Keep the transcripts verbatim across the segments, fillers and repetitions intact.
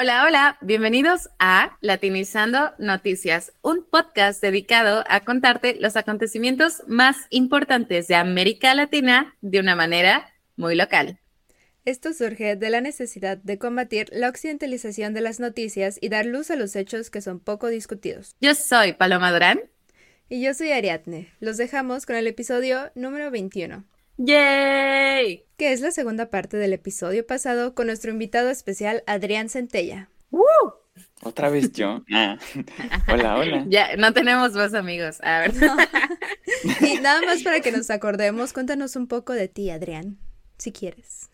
Hola, hola, bienvenidos a Latinizando Noticias, un podcast dedicado a contarte los acontecimientos más importantes de América Latina de una manera muy local. Esto surge de la necesidad de combatir la occidentalización de las noticias y dar luz a los hechos que son poco discutidos. Yo soy Paloma Durán. Y yo soy Ariadne. Los dejamos con el episodio número veintiuno. ¡Yay! Que es la segunda parte del episodio pasado con nuestro invitado especial Adrián Centella. ¡Woo! ¿Otra vez yo? Ah. Hola, hola. Ya, no tenemos voz, amigos. A ver. No. Y nada más para que nos acordemos, cuéntanos un poco de ti, Adrián, si quieres.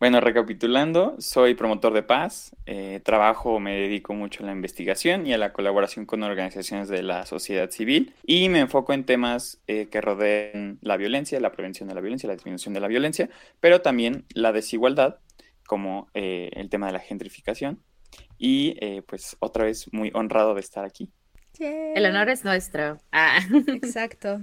Bueno, recapitulando, soy promotor de paz, eh, trabajo, me dedico mucho a la investigación y a la colaboración con organizaciones de la sociedad civil y me enfoco en temas eh, que rodeen la violencia, la prevención de la violencia, la disminución de la violencia, pero también la desigualdad, como eh, el tema de la gentrificación y eh, pues otra vez muy honrado de estar aquí. Yeah. El honor es nuestro. Ah. Exacto.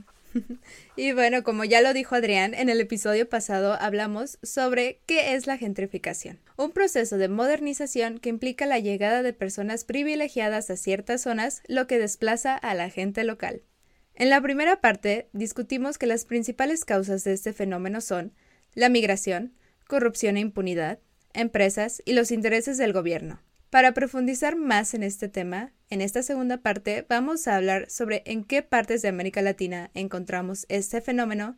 Y bueno, como ya lo dijo Adrián, en el episodio pasado hablamos sobre qué es la gentrificación, un proceso de modernización que implica la llegada de personas privilegiadas a ciertas zonas, lo que desplaza a la gente local. En la primera parte discutimos que las principales causas de este fenómeno son la migración, corrupción e impunidad, empresas y los intereses del gobierno. Para profundizar más en este tema, en esta segunda parte vamos a hablar sobre en qué partes de América Latina encontramos este fenómeno,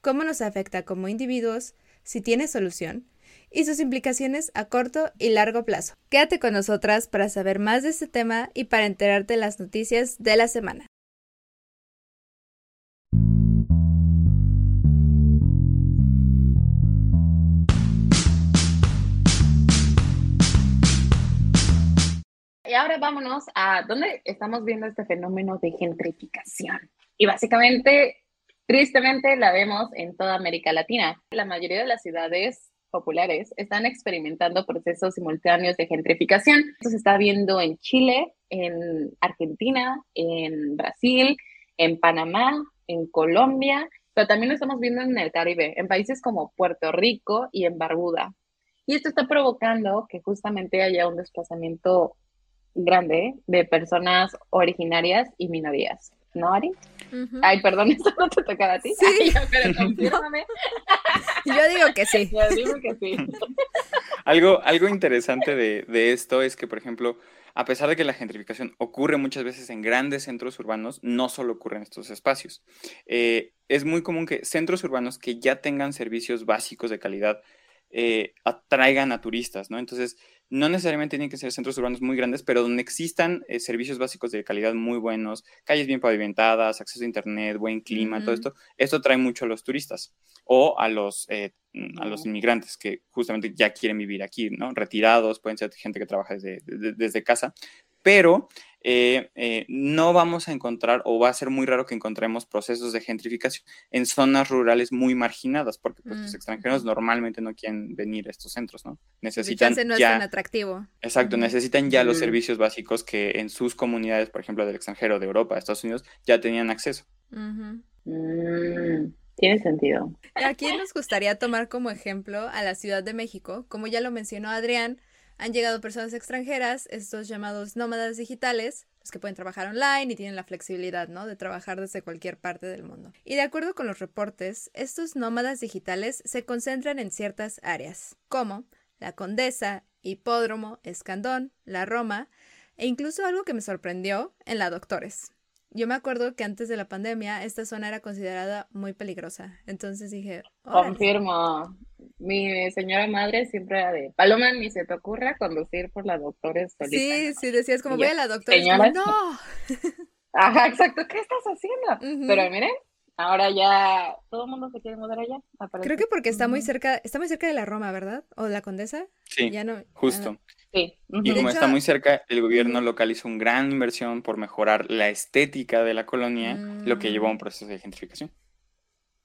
cómo nos afecta como individuos, si tiene solución, y sus implicaciones a corto y largo plazo. Quédate con nosotras para saber más de este tema y para enterarte de las noticias de la semana. Y ahora vámonos a dónde estamos viendo este fenómeno de gentrificación. Y básicamente, tristemente, la vemos en toda América Latina. La mayoría de las ciudades populares están experimentando procesos simultáneos de gentrificación. Esto se está viendo en Chile, en Argentina, en Brasil, en Panamá, en Colombia, pero también lo estamos viendo en el Caribe, en países como Puerto Rico y en Barbuda. Y esto está provocando que justamente haya un desplazamiento grande de personas originarias y minorías, ¿no, Ari? Uh-huh. Ay, perdón, ¿esto no te tocaba a ti? Sí. Ay, yo, pero confírmame. Yo digo que sí. Yo digo que sí. Algo, algo interesante de, de esto es que, por ejemplo, a pesar de que la gentrificación ocurre muchas veces en grandes centros urbanos, no solo ocurre en estos espacios. Eh, es muy común que centros urbanos que ya tengan servicios básicos de calidad eh, atraigan a turistas, ¿no? Entonces, no necesariamente tienen que ser centros urbanos muy grandes, pero donde existan eh, servicios básicos de calidad muy buenos, calles bien pavimentadas, acceso a internet, buen clima, uh-huh. todo esto, esto trae mucho a los turistas o a los, eh, uh-huh. a los inmigrantes que justamente ya quieren vivir aquí, ¿no? Retirados, pueden ser gente que trabaja desde, de, desde casa, pero eh, eh, no vamos a encontrar o va a ser muy raro que encontremos procesos de gentrificación en zonas rurales muy marginadas, porque pues, mm. los extranjeros normalmente no quieren venir a estos centros, ¿no? Necesitan no ya... es tan atractivo. Exacto, mm. necesitan ya mm. los servicios básicos que en sus comunidades, por ejemplo, del extranjero, de Europa, de Estados Unidos, ya tenían acceso. Mm-hmm. Mm. Tiene sentido. Aquí nos gustaría tomar como ejemplo a la Ciudad de México, como ya lo mencionó Adrián. Han llegado personas extranjeras, estos llamados nómadas digitales, los que pueden trabajar online y tienen la flexibilidad, ¿no?, de trabajar desde cualquier parte del mundo. Y de acuerdo con los reportes, estos nómadas digitales se concentran en ciertas áreas, como la Condesa, Hipódromo, Escandón, la Roma, e incluso algo que me sorprendió, en la Doctores. Yo me acuerdo que antes de la pandemia esta zona era considerada muy peligrosa, entonces dije... ¡Órale! Confirmo. Mi señora madre siempre era de, Paloma, ni se te ocurra conducir por la Doctores solita. Sí, ¿no? Sí, decías como, voy a la Doctores, como, ¡no! Ajá, exacto, ¿qué estás haciendo? Uh-huh. Pero miren, ahora ya todo el mundo se quiere mudar allá. Aparece. Creo que porque está muy cerca, está muy cerca de la Roma, ¿verdad? ¿O de la Condesa? Sí, ya no, justo. Ah, sí. Uh-huh. Y como hecho, está muy cerca, el gobierno local hizo una gran inversión por mejorar la estética de la colonia, uh-huh. lo que llevó a un proceso de gentrificación.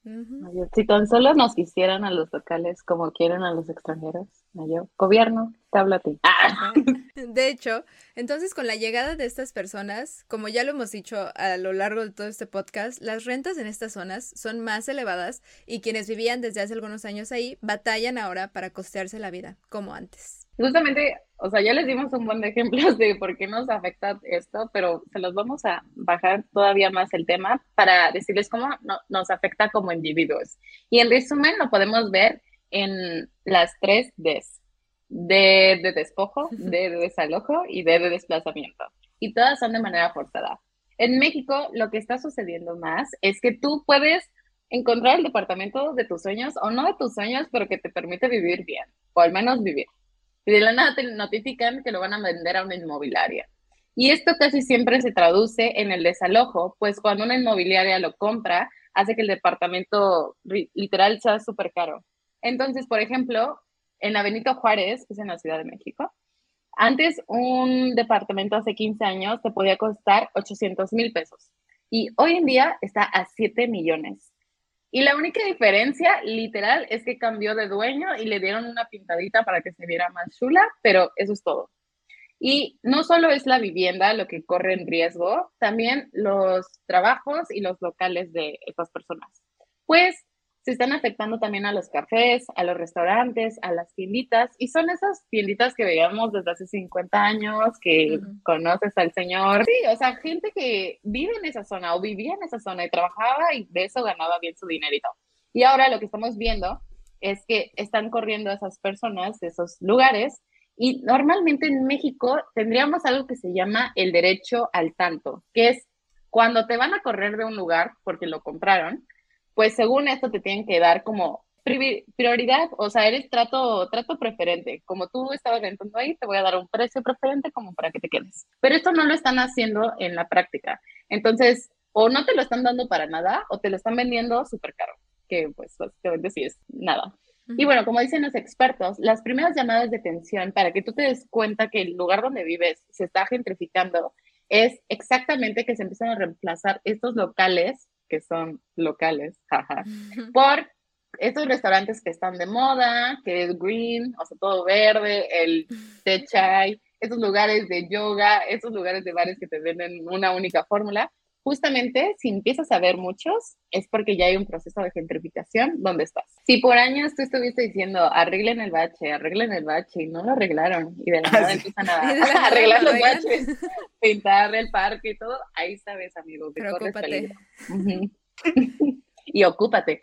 Uh-huh. Si tan solo nos quisieran a los locales como quieren a los extranjeros, ¿no? Yo, gobierno, te hablo a ti. ¡Ah! De hecho, entonces con la llegada de estas personas, como ya lo hemos dicho a lo largo de todo este podcast, las rentas en estas zonas son más elevadas y quienes vivían desde hace algunos años ahí batallan ahora para costearse la vida, como antes. justamente, o sea, ya les dimos un buen de ejemplos de por qué nos afecta esto, pero se los vamos a bajar todavía más el tema para decirles cómo no, nos afecta como individuos. Y en resumen lo podemos ver en las tres Ds. D de despojo, D de desalojo y D de desplazamiento. Y todas son de manera forzada. En México lo que está sucediendo más es que tú puedes encontrar el departamento de tus sueños o no de tus sueños, pero que te permite vivir bien, o al menos vivir. Y de la nada te notifican que lo van a vender a una inmobiliaria. Y esto casi siempre se traduce en el desalojo, pues cuando una inmobiliaria lo compra, hace que el departamento literal sea súper caro. Entonces, por ejemplo, en la Benito Juárez, que es en la Ciudad de México, antes un departamento hace quince años te podía costar ochocientos mil pesos. Y hoy en día está a siete millones. Y la única diferencia, literal, es que cambió de dueño y le dieron una pintadita para que se viera más chula, pero eso es todo. Y no solo es la vivienda lo que corre en riesgo, también los trabajos y los locales de estas personas. Pues se están afectando también a los cafés, a los restaurantes, a las tienditas. Y son esas tienditas que veíamos desde hace cincuenta años, que uh-huh. conoces al señor. Sí, o sea, gente que vive en esa zona o vivía en esa zona y trabajaba y de eso ganaba bien su dinerito. Y ahora lo que estamos viendo es que están corriendo esas personas de esos lugares. Y normalmente en México tendríamos algo que se llama el derecho al tanto, que es cuando te van a correr de un lugar porque lo compraron, pues según esto te tienen que dar como prioridad, o sea, eres trato, trato preferente. Como tú estabas rentando ahí, te voy a dar un precio preferente como para que te quedes. Pero esto no lo están haciendo en la práctica. Entonces, o no te lo están dando para nada, o te lo están vendiendo súper caro, que pues básicamente sí es nada. Uh-huh. Y bueno, como dicen los expertos, las primeras llamadas de atención para que tú te des cuenta que el lugar donde vives se está gentrificando es exactamente que se empiezan a reemplazar estos locales que son locales, jaja, por estos restaurantes que están de moda, que es green, o sea, todo verde, el té chai, estos lugares de yoga, estos lugares de bares que te venden una única fórmula. Justamente, si empiezas a ver muchos, es porque ya hay un proceso de gentrificación donde estás. Si por años tú estuviste diciendo, arreglen el bache, arreglen el bache, y no lo arreglaron, y de la nada empiezan a, a arreglar los baches, pintar el parque y todo, ahí sabes, amigo, que corres peligro. Uh-huh. Y ocúpate.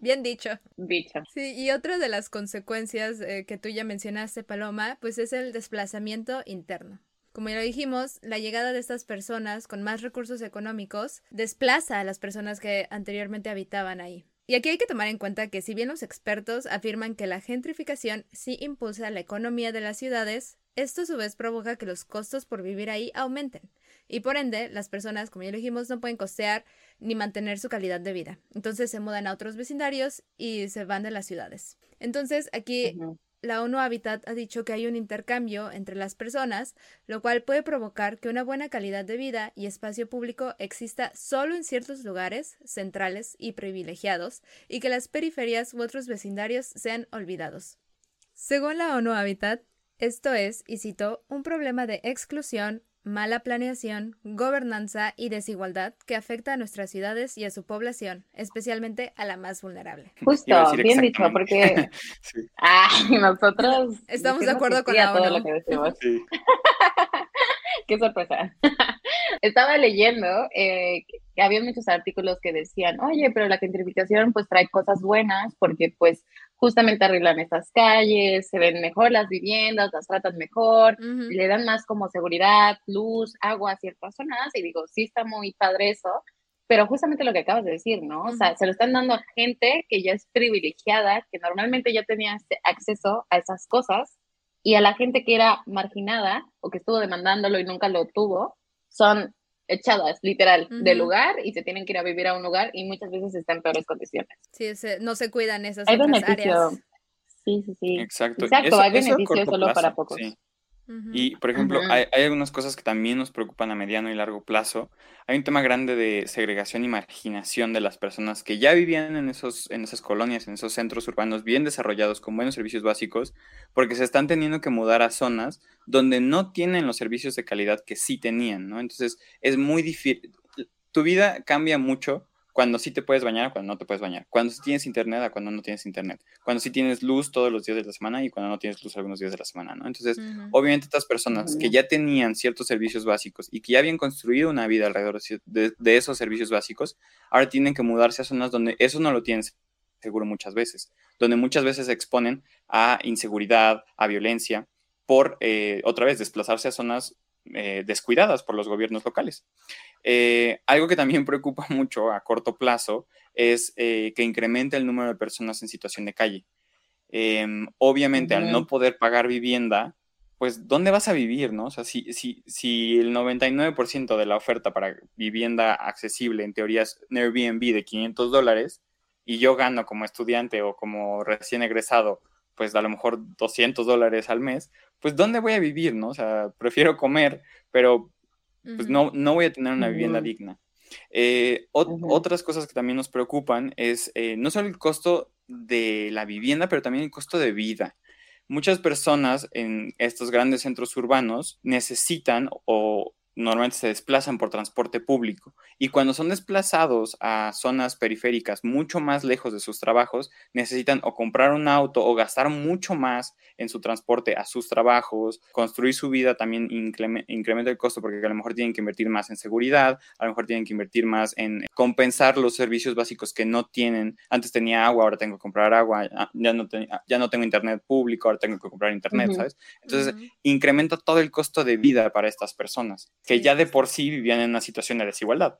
Bien dicho. Dicho. Sí, y otra de las consecuencias eh, que tú ya mencionaste, Paloma, pues es el desplazamiento interno. Como ya lo dijimos, la llegada de estas personas con más recursos económicos desplaza a las personas que anteriormente habitaban ahí. Y aquí hay que tomar en cuenta que si bien los expertos afirman que la gentrificación sí impulsa la economía de las ciudades, esto a su vez provoca que los costos por vivir ahí aumenten. Y por ende, las personas, como ya lo dijimos, no pueden costear ni mantener su calidad de vida. Entonces se mudan a otros vecindarios y se van de las ciudades. Entonces aquí... Uh-huh. La ONU Habitat ha dicho que hay un intercambio entre las personas, lo cual puede provocar que una buena calidad de vida y espacio público exista solo en ciertos lugares centrales y privilegiados, y que las periferias u otros vecindarios sean olvidados. Según la ONU Habitat, esto es, y cito, un problema de exclusión, mala planeación, gobernanza y desigualdad que afecta a nuestras ciudades y a su población, especialmente a la más vulnerable. Justo, bien dicho, porque sí. Ah, nosotros estamos de acuerdo con la todo lo que decimos. Sí. Qué sorpresa. Estaba leyendo eh, que había muchos artículos que decían, oye, pero la gentrificación pues trae cosas buenas porque pues justamente arreglan estas calles, se ven mejor las viviendas, las tratan mejor, uh-huh. le dan más como seguridad, luz, agua a ciertas zonas, y digo, sí está muy padre eso, pero justamente lo que acabas de decir, ¿no? Uh-huh. O sea, se lo están dando a gente que ya es privilegiada, que normalmente ya tenía acceso a esas cosas, y a la gente que era marginada o que estuvo demandándolo y nunca lo tuvo, son echadas, literal, uh-huh. del lugar y se tienen que ir a vivir a un lugar y muchas veces están en peores condiciones. Sí, se, no se cuidan esas hay otras beneficio. Áreas. Sí, sí, sí. Exacto, Exacto eso, hay beneficio solo plazo, para pocos. Sí. Uh-huh. Y, por ejemplo, uh-huh. hay, hay algunas cosas que también nos preocupan a mediano y largo plazo. Hay un tema grande de segregación y marginación de las personas que ya vivían en, esos, en esas colonias, en esos centros urbanos bien desarrollados, con buenos servicios básicos, porque se están teniendo que mudar a zonas donde no tienen los servicios de calidad que sí tenían, ¿no? Entonces, es muy difícil. Tu vida cambia mucho cuando sí te puedes bañar a cuando no te puedes bañar, cuando sí tienes internet a cuando no tienes internet, cuando sí tienes luz todos los días de la semana y cuando no tienes luz algunos días de la semana, ¿no? Entonces, uh-huh. obviamente estas personas uh-huh. que ya tenían ciertos servicios básicos y que ya habían construido una vida alrededor de, de esos servicios básicos, ahora tienen que mudarse a zonas donde eso no lo tienen seguro muchas veces, donde muchas veces se exponen a inseguridad, a violencia, por, eh, otra vez, desplazarse a zonas Eh, descuidadas por los gobiernos locales. Eh, algo que también preocupa mucho a corto plazo es eh, que incrementa el número de personas en situación de calle. Eh, obviamente, uh-huh. al no poder pagar vivienda, pues, ¿dónde vas a vivir, no? O sea, si, si, si el noventa y nueve por ciento de la oferta para vivienda accesible, en teoría, es un Airbnb de quinientos dólares, y yo gano como estudiante o como recién egresado, pues, a lo mejor doscientos dólares al mes, pues, ¿dónde voy a vivir, no? O sea, prefiero comer, pero pues, uh-huh. no, no voy a tener una vivienda uh-huh. digna. Eh, o- uh-huh. Otras cosas que también nos preocupan es eh, no solo el costo de la vivienda, pero también el costo de vida. Muchas personas en estos grandes centros urbanos necesitan o normalmente se desplazan por transporte público. Y cuando son desplazados a zonas periféricas mucho más lejos de sus trabajos, necesitan o comprar un auto o gastar mucho más en su transporte a sus trabajos. Construir su vida también incrementa el costo porque a lo mejor tienen que invertir más en seguridad, a lo mejor tienen que invertir más en compensar los servicios básicos que no tienen. Antes tenía agua, ahora tengo que comprar agua, ya no, te, ya no tengo internet público, ahora tengo que comprar internet, uh-huh. ¿sabes? Entonces, uh-huh. incrementa todo el costo de vida para estas personas, que ya de por sí vivían en una situación de desigualdad.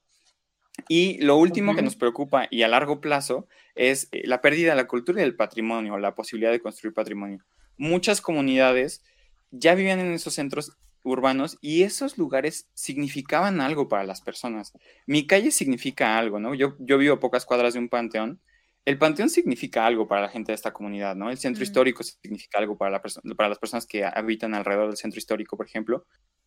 Y lo último uh-huh. que nos preocupa y a largo plazo es la pérdida de la cultura y del patrimonio, la posibilidad de construir patrimonio. Muchas comunidades ya vivían en esos centros urbanos y esos lugares significaban algo para las personas. Mi calle significa algo, ¿no? Yo, yo vivo a pocas cuadras de un panteón. El panteón significa algo para la gente de esta comunidad, ¿no? El centro uh-huh. histórico significa algo para, la perso- para las personas que habitan alrededor del centro histórico, por ejemplo.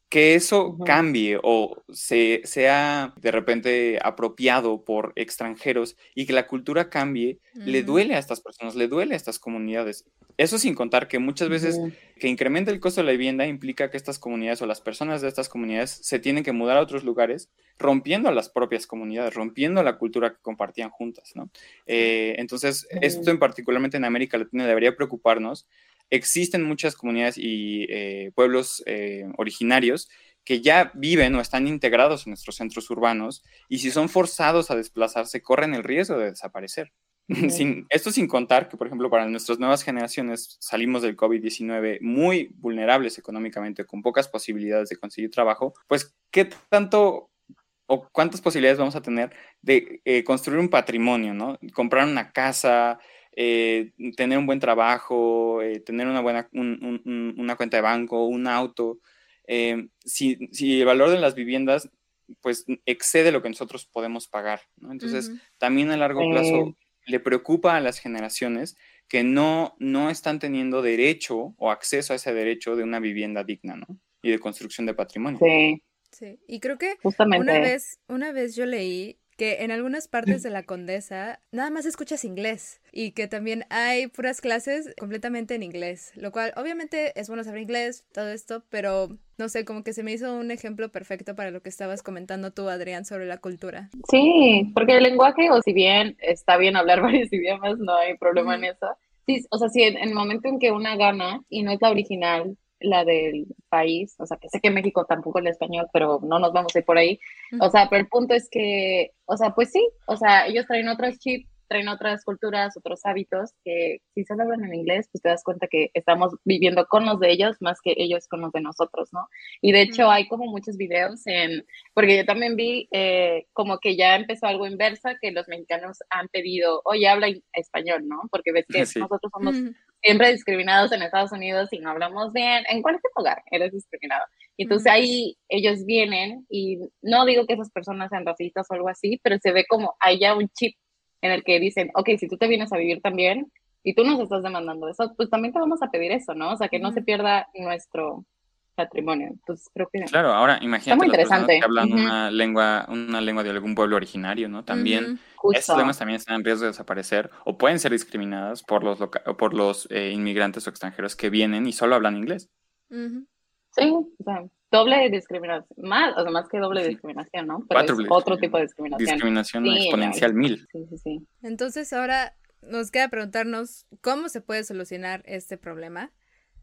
Que eso uh-huh. cambie o se, sea de repente apropiado por extranjeros y que la cultura cambie, uh-huh. le duele a estas personas, le duele a estas comunidades. Eso sin contar que muchas veces uh-huh. que incrementa el costo de la vivienda implica que estas comunidades o las personas de estas comunidades se tienen que mudar a otros lugares, rompiendo a las propias comunidades, rompiendo la cultura que compartían juntas, ¿no? Eh, entonces, uh-huh. esto en particularmente en América Latina debería preocuparnos. Existen muchas comunidades y eh, pueblos eh, originarios que ya viven o están integrados en nuestros centros urbanos y si son forzados a desplazarse, corren el riesgo de desaparecer. Sí. Sin, esto sin contar que, por ejemplo, para nuestras nuevas generaciones salimos del covid diecinueve muy vulnerables económicamente, con pocas posibilidades de conseguir trabajo, pues ¿qué tanto o cuántas posibilidades vamos a tener de eh, construir un patrimonio, ¿no? Comprar una casa, Eh, tener un buen trabajo, eh, tener una buena un, un, un, una cuenta de banco, un auto. Eh, si, si el valor de las viviendas pues excede lo que nosotros podemos pagar, ¿no? Entonces, uh-huh. también a largo eh. plazo le preocupa a las generaciones que no, no están teniendo derecho o acceso a ese derecho de una vivienda digna, ¿no? Y de construcción de patrimonio. Sí. Sí. Y creo que justamente una vez, una vez yo leí que en algunas partes de la Condesa nada más escuchas inglés y que también hay puras clases completamente en inglés, lo cual obviamente es bueno saber inglés, todo esto, pero no sé, como que se me hizo un ejemplo perfecto para lo que estabas comentando tú, Adrián, sobre la cultura. Sí, porque el lenguaje, o si bien está bien hablar varios idiomas, no hay problema mm. en eso. Sí, o sea, si en el momento en que una gana y no es la original, la del país, o sea, que sé que México tampoco el español, pero no nos vamos a ir por ahí, uh-huh. o sea, pero el punto es que, o sea, pues sí, o sea, ellos traen otros chips, traen otras culturas, otros hábitos, que si solo hablan en inglés, pues te das cuenta que estamos viviendo con los de ellos, más que ellos con los de nosotros, ¿no? Y de hecho uh-huh. hay como muchos videos en, porque yo también vi eh, como que ya empezó algo inversa, que los mexicanos han pedido, oye, habla español, ¿no? Porque ves que sí. nosotros somos... Uh-huh. siempre discriminados en Estados Unidos y no hablamos bien, en cualquier lugar eres discriminado. Entonces uh-huh. ahí ellos vienen y no digo que esas personas sean racistas o algo así, pero se ve como hay ya un chip en el que dicen, ok, si tú te vienes a vivir también y tú nos estás demandando eso, pues también te vamos a pedir eso, ¿no? O sea, que uh-huh. no se pierda nuestro patrimonio. Entonces creo que... Claro, ahora imagínate las personas que hablan uh-huh. una lengua, una lengua de algún pueblo originario, ¿no? También... Uh-huh. Justo. Estas lenguas también están en riesgo de desaparecer o pueden ser discriminadas por los, loca- por los eh, inmigrantes o extranjeros que vienen y solo hablan inglés. Uh-huh. Sí, o sea, doble discriminación, más, o sea, más que doble sí. discriminación, ¿no? Pero es otro tipo de discriminación. Discriminación sí, exponencial no, mil. Sí, sí, sí. Entonces ahora nos queda preguntarnos cómo se puede solucionar este problema.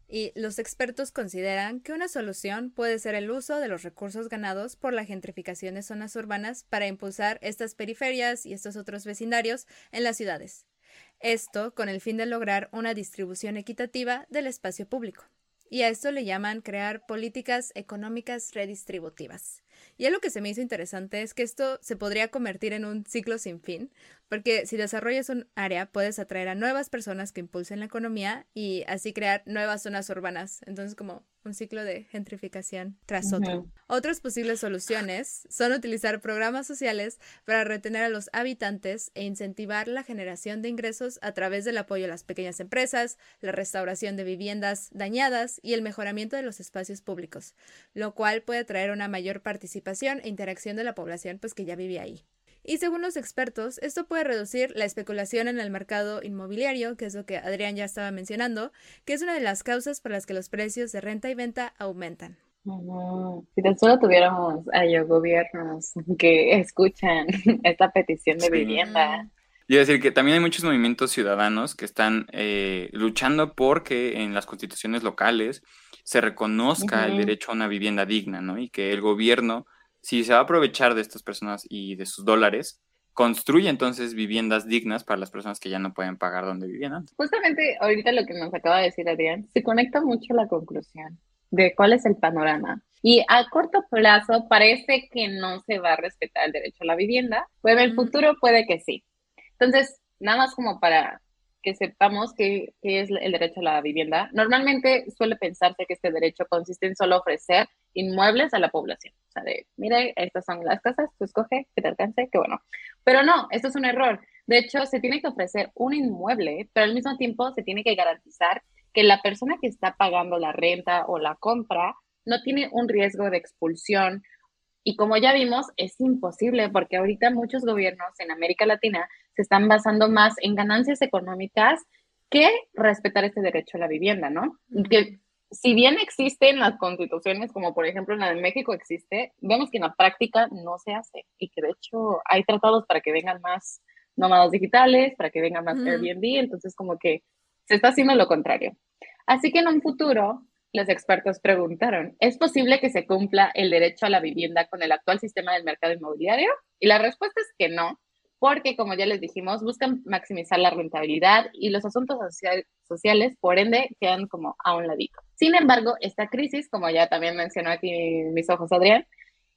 Y los expertos consideran que una solución puede ser el uso de los recursos ganados por la gentrificación de zonas urbanas para impulsar estas periferias y estos otros vecindarios en las ciudades. Esto con el fin de lograr una distribución equitativa del espacio público. Y a esto le llaman crear políticas económicas redistributivas. Y es lo que se me hizo interesante es que esto se podría convertir en un ciclo sin fin, porque si desarrollas un área puedes atraer a nuevas personas que impulsen la economía y así crear nuevas zonas urbanas. Entonces como un ciclo de gentrificación tras uh-huh. otro. Otras posibles soluciones son utilizar programas sociales para retener a los habitantes e incentivar la generación de ingresos a través del apoyo a las pequeñas empresas, la restauración de viviendas dañadas y el mejoramiento de los espacios públicos, lo cual puede traer una mayor participación e interacción de la población pues que ya vive ahí. Y según los expertos, esto puede reducir la especulación en el mercado inmobiliario, que es lo que Adrián ya estaba mencionando, que es una de las causas por las que los precios de renta y venta aumentan. Oh, no. Si tan solo tuviéramos a los gobiernos que escuchan esta petición de sí. vivienda. Y es decir, que también hay muchos movimientos ciudadanos que están eh, luchando porque en las constituciones locales se reconozca uh-huh. el derecho a una vivienda digna, ¿no? Y que el gobierno, si se va a aprovechar de estas personas y de sus dólares, construye entonces viviendas dignas para las personas que ya no pueden pagar donde vivían antes. Justamente ahorita lo que nos acaba de decir Adrián, se conecta mucho la conclusión de cuál es el panorama. Y a corto plazo parece que no se va a respetar el derecho a la vivienda, pero en el futuro puede que sí. Entonces, nada más como para que sepamos qué es el derecho a la vivienda. Normalmente suele pensarse que este derecho consiste en solo ofrecer inmuebles a la población. O sea, de, mire, estas son las casas, tú escoge, que te alcance, que bueno. Pero no, esto es un error. De hecho, se tiene que ofrecer un inmueble, pero al mismo tiempo se tiene que garantizar que la persona que está pagando la renta o la compra no tiene un riesgo de expulsión. Y como ya vimos, es imposible porque ahorita muchos gobiernos en América Latina se están basando más en ganancias económicas que respetar este derecho a la vivienda, ¿no? Que si bien existen las constituciones, como por ejemplo la de México existe, vemos que en la práctica no se hace y que de hecho hay tratados para que vengan más nómadas digitales, para que vengan más mm. Airbnb, entonces como que se está haciendo lo contrario. Así que en un futuro, los expertos preguntaron, ¿es posible que se cumpla el derecho a la vivienda con el actual sistema del mercado inmobiliario? Y la respuesta es que no, porque como ya les dijimos, buscan maximizar la rentabilidad y los asuntos social, sociales, por ende, quedan como a un ladito. Sin embargo, esta crisis, como ya también mencionó aquí mis ojos Adrián,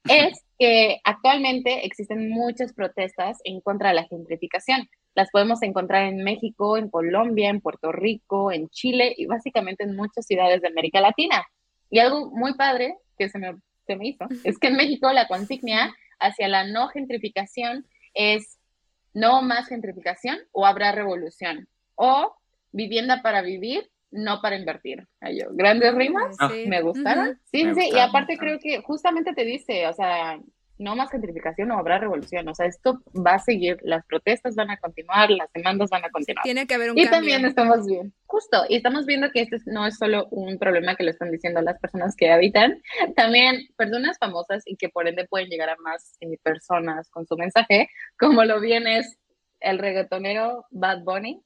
es que actualmente existen muchas protestas en contra de la gentrificación. Las podemos encontrar en México, en Colombia, en Puerto Rico, en Chile y básicamente en muchas ciudades de América Latina. Y algo muy padre que se me, se me hizo es que en México la consigna hacia la no gentrificación es no más gentrificación o habrá revolución o vivienda para vivir, no para invertir. Ay, yo, grandes rimas, sí. me gustaron. Uh-huh. Sí, me sí, gustaron, y aparte creo que justamente te dice, o sea, no más gentrificación o habrá revolución. O sea, esto va a seguir, las protestas van a continuar, las demandas van a continuar. Tiene que haber un y cambio. Y también estamos viendo, justo, y estamos viendo que este no es solo un problema que lo están diciendo las personas que habitan, también personas famosas y que por ende pueden llegar a más eh, personas con su mensaje, como lo bien es el reggaetonero Bad Bunny,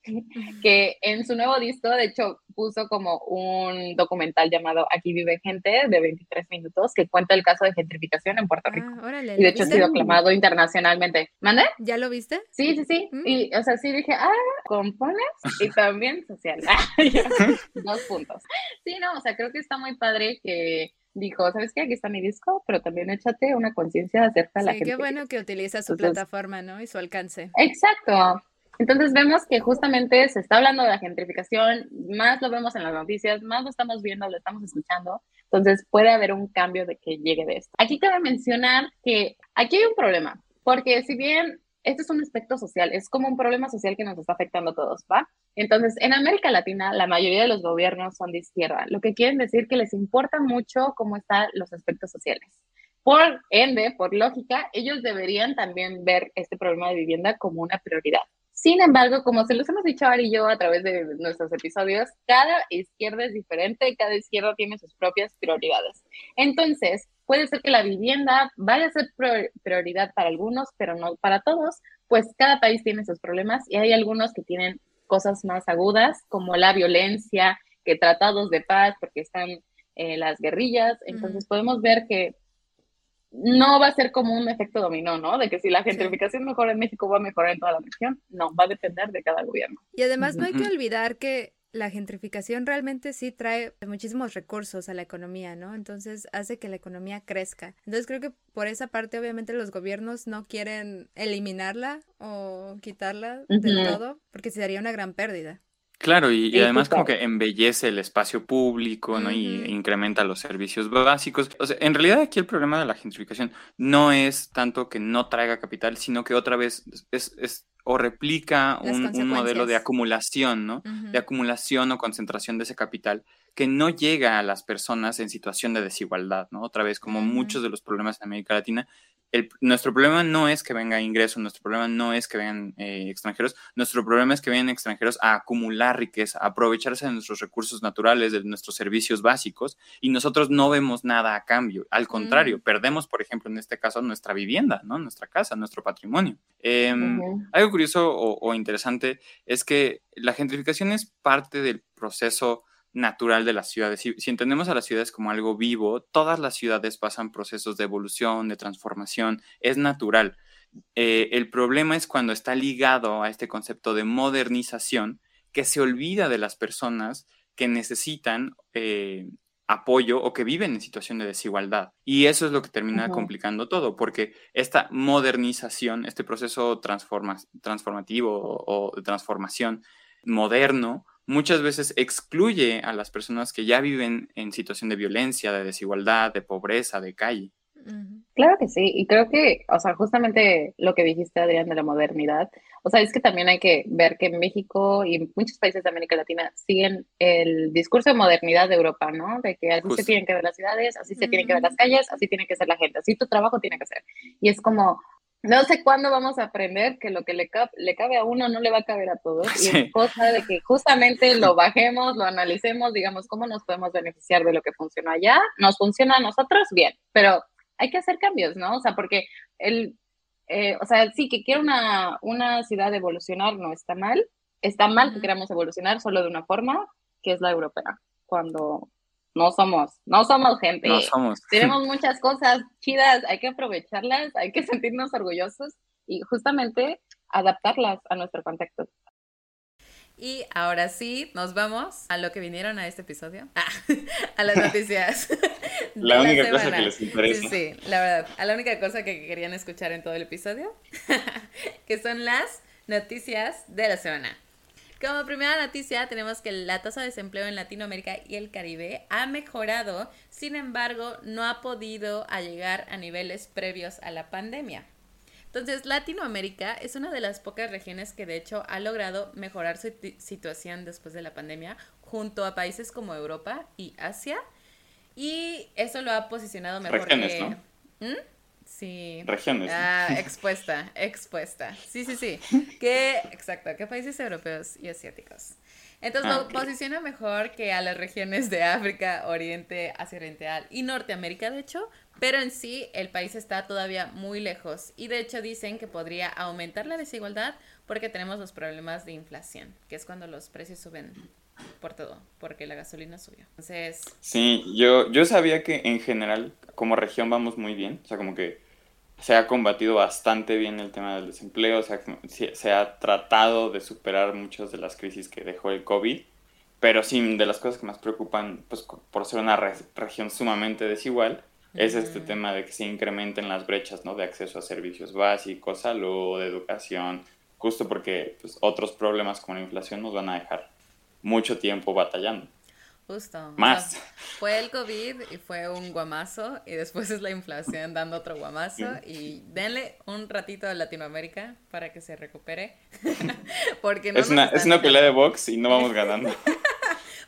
que en su nuevo disco, de hecho, puso como un documental llamado Aquí vive gente, de veintitrés minutos, que cuenta el caso de gentrificación en Puerto Rico. Ah, órale, y de hecho ha sido aclamado internacionalmente. ¿Mandé? ¿Ya lo viste? Sí, sí, sí. Mm. Y, o sea, sí dije, ah, compones y también social. Dos puntos. Sí, no, o sea, creo que está muy padre que dijo, ¿sabes qué? Aquí está mi disco, pero también échate una conciencia acerca de la gente. Sí, qué bueno que utiliza su Entonces, plataforma, ¿no? Y su alcance. Exacto. Entonces vemos que justamente se está hablando de la gentrificación, más lo vemos en las noticias, más lo estamos viendo, lo estamos escuchando. Entonces puede haber un cambio de que llegue de esto. Aquí cabe mencionar que aquí hay un problema, porque si bien esto es un aspecto social, es como un problema social que nos está afectando a todos, ¿va? Entonces, en América Latina, la mayoría de los gobiernos son de izquierda, lo que quieren decir que les importa mucho cómo están los aspectos sociales. Por ende, por lógica, ellos deberían también ver este problema de vivienda como una prioridad. Sin embargo, como se los hemos dicho Ari y yo a través de nuestros episodios, cada izquierda es diferente, cada izquierda tiene sus propias prioridades. Entonces, puede ser que la vivienda vaya a ser prioridad para algunos, pero no para todos, pues cada país tiene sus problemas y hay algunos que tienen cosas más agudas, como la violencia, que tratados de paz, porque están eh, las guerrillas. Entonces, uh-huh. podemos ver que no va a ser como un efecto dominó, ¿no? De que si la gentrificación sí. mejora en México, va a mejorar en toda la región. No, va a depender de cada gobierno. Y además no hay que olvidar que la gentrificación realmente sí trae muchísimos recursos a la economía, ¿no? Entonces hace que la economía crezca. Entonces creo que por esa parte obviamente los gobiernos no quieren eliminarla o quitarla uh-huh. del todo, porque sería una gran pérdida. Claro, y, y además como que embellece el espacio público, ¿no? Uh-huh. Y incrementa los servicios básicos. O sea, en realidad aquí el problema de la gentrificación no es tanto que no traiga capital, sino que otra vez es, es o replica un, un modelo de acumulación, ¿no? Uh-huh. De acumulación o concentración de ese capital que no llega a las personas en situación de desigualdad, ¿no? Otra vez, como uh-huh. muchos de los problemas en América Latina, El, nuestro problema no es que venga ingreso, nuestro problema no es que vengan eh, extranjeros, nuestro problema es que vengan extranjeros a acumular riqueza, a aprovecharse de nuestros recursos naturales, de nuestros servicios básicos, y nosotros no vemos nada a cambio. Al contrario, mm. perdemos, por ejemplo, en este caso, nuestra vivienda, ¿no? Nuestra casa, nuestro patrimonio. Eh, uh-huh. Algo curioso o, o interesante es que la gentrificación es parte del proceso natural de las ciudades. Si, si entendemos a las ciudades como algo vivo, todas las ciudades pasan procesos de evolución, de transformación, es natural. Eh, el problema es cuando está ligado a este concepto de modernización que se olvida de las personas que necesitan eh, apoyo o que viven en situación de desigualdad. Y eso es lo que termina uh-huh. complicando todo, porque esta modernización, este proceso transforma- transformativo o, o de transformación moderno, muchas veces excluye a las personas que ya viven en situación de violencia, de desigualdad, de pobreza, de calle. Claro que sí, y creo que, o sea, justamente lo que dijiste, Adrián, de la modernidad, o sea, es que también hay que ver que México y muchos países de América Latina siguen el discurso de modernidad de Europa, ¿no? De que así Justo. se tienen que ver las ciudades, así se mm. tienen que ver las calles, así tiene que ser la gente, así tu trabajo tiene que ser. Y es como... no sé cuándo vamos a aprender que lo que le, cap- le cabe a uno no le va a caber a todos. Sí. Y es cosa de que justamente lo bajemos, lo analicemos, digamos, cómo nos podemos beneficiar de lo que funcionó allá. Nos funciona a nosotros bien, pero hay que hacer cambios, ¿no? O sea, porque, el, eh, o sea, sí que quiere una, una ciudad evolucionar, no está mal. Está mal que queramos evolucionar solo de una forma, que es la europea, cuando... No somos, no somos gente. No somos. Tenemos muchas cosas chidas, hay que aprovecharlas, hay que sentirnos orgullosos y justamente adaptarlas a nuestro contexto. Y ahora sí, nos vamos a lo que vinieron a este episodio, ah, a las noticias. La única la cosa que les interesa. Sí, sí, la verdad, a la única cosa que querían escuchar en todo el episodio, que son las noticias de la semana. Como primera noticia tenemos que la tasa de desempleo en Latinoamérica y el Caribe ha mejorado, sin embargo, no ha podido llegar a niveles previos a la pandemia. Entonces, Latinoamérica es una de las pocas regiones que de hecho ha logrado mejorar su t- situación después de la pandemia, junto a países como Europa y Asia, y eso lo ha posicionado mejor. Regiones, que... ¿no? ¿Mm? Sí. Regiones. Ah, ¿no? expuesta, expuesta. Sí, sí, sí. ¿Qué, exacto, qué países europeos y asiáticos? Entonces, ah, lo okay. posiciona mejor que a las regiones de África, Oriente, Asia Oriental y Norteamérica, de hecho, pero en sí el país está todavía muy lejos y de hecho dicen que podría aumentar la desigualdad porque tenemos los problemas de inflación, que es cuando los precios suben por todo, porque la gasolina subió. Entonces... Sí, yo, yo sabía que en general como región vamos muy bien, o sea, como que se ha combatido bastante bien el tema del desempleo, o sea, se ha tratado de superar muchas de las crisis que dejó el COVID, pero sí, de las cosas que más preocupan, pues por ser una re- región sumamente desigual, mm. es este tema de que se incrementen las brechas, ¿no? De acceso a servicios básicos, salud, educación, justo porque pues, otros problemas como la inflación nos van a dejar mucho tiempo batallando. Justo. Más. O sea, fue el COVID y fue un guamazo y después es la inflación dando otro guamazo y denle un ratito a Latinoamérica para que se recupere. Porque no es, una, es una pelea de box y no vamos ganando.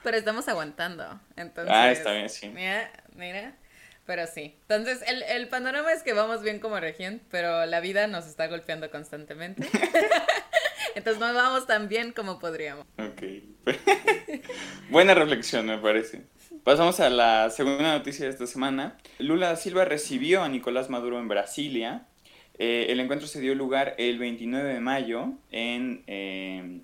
Pero estamos aguantando. Entonces, ah, está bien, sí. Mira, mira. Pero sí. Entonces, el, el panorama es que vamos bien como región, pero la vida nos está golpeando constantemente. Entonces no vamos tan bien como podríamos. Ok. Buena reflexión, me parece. Pasamos a la segunda noticia de esta semana. Lula Silva recibió a Nicolás Maduro en Brasilia. Eh, el encuentro se dio lugar el veintinueve de mayo, en, eh,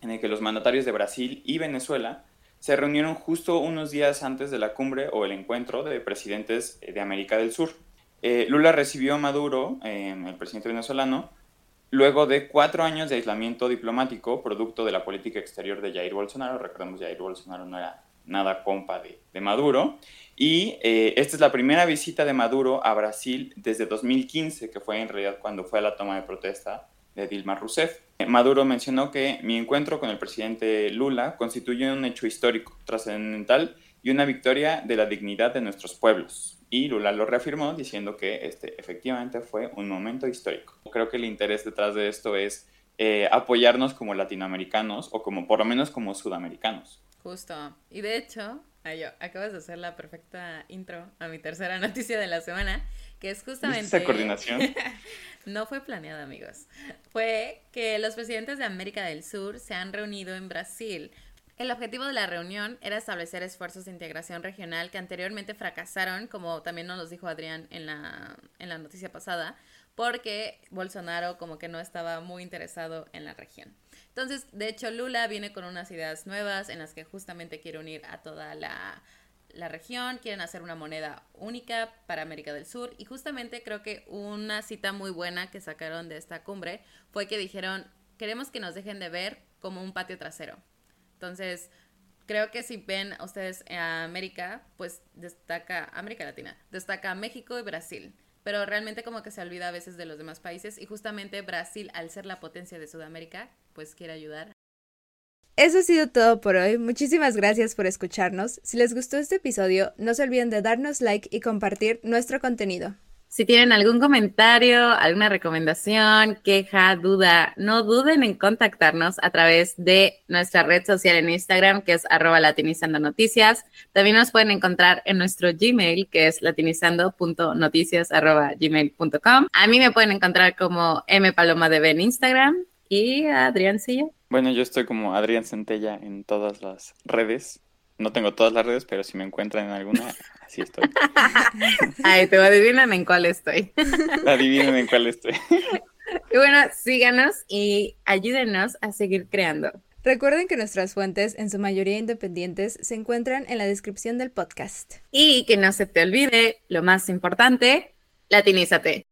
en el que los mandatarios de Brasil y Venezuela se reunieron justo unos días antes de la cumbre o el encuentro de presidentes de América del Sur. Eh, Lula recibió a Maduro, eh, el presidente venezolano, luego de cuatro años de aislamiento diplomático, producto de la política exterior de Jair Bolsonaro. Recordemos, Jair Bolsonaro no era nada compa de, de Maduro. Y eh, esta es la primera visita de Maduro a Brasil desde dos mil quince, que fue en realidad cuando fue a la toma de protesta de Dilma Rousseff. Maduro mencionó que mi encuentro con el presidente Lula constituye un hecho histórico, trascendental y una victoria de la dignidad de nuestros pueblos. Y Lula lo reafirmó diciendo que este efectivamente fue un momento histórico. Creo que el interés detrás de esto es eh, apoyarnos como latinoamericanos o como por lo menos como sudamericanos. Justo. Y de hecho, ay, yo, acabas de hacer la perfecta intro a mi tercera noticia de la semana, que es justamente... ¿Esa coordinación? No fue planeada, amigos. Fue que los presidentes de América del Sur se han reunido en Brasil. El objetivo de la reunión era establecer esfuerzos de integración regional que anteriormente fracasaron, como también nos lo dijo Adrián en la, en la noticia pasada, porque Bolsonaro como que no estaba muy interesado en la región. Entonces, de hecho, Lula viene con unas ideas nuevas en las que justamente quiere unir a toda la, la región, quieren hacer una moneda única para América del Sur, y justamente creo que una cita muy buena que sacaron de esta cumbre fue que dijeron, queremos que nos dejen de ver como un patio trasero. Entonces, creo que si ven a ustedes a América, pues destaca América Latina, destaca México y Brasil. Pero realmente como que se olvida a veces de los demás países, y justamente Brasil, al ser la potencia de Sudamérica, pues quiere ayudar. Eso ha sido todo por hoy. Muchísimas gracias por escucharnos. Si les gustó este episodio, no se olviden de darnos like y compartir nuestro contenido. Si tienen algún comentario, alguna recomendación, queja, duda, no duden en contactarnos a través de nuestra red social en Instagram, que es arroba Latinizando Noticias. También nos pueden encontrar en nuestro Gmail, que es latinizando.noticias arroba gmail.com. A mí me pueden encontrar como mpalomadb en Instagram, y a Adrián Cilla. Bueno, yo estoy como Adrián Centella en todas las redes. No tengo todas las redes, pero si me encuentran en alguna, así estoy. Ay, te adivinan en cuál estoy. Adivinen en cuál estoy. Y bueno, síganos y ayúdenos a seguir creando. Recuerden que nuestras fuentes, en su mayoría independientes, se encuentran en la descripción del podcast. Y que no se te olvide, lo más importante, latinízate.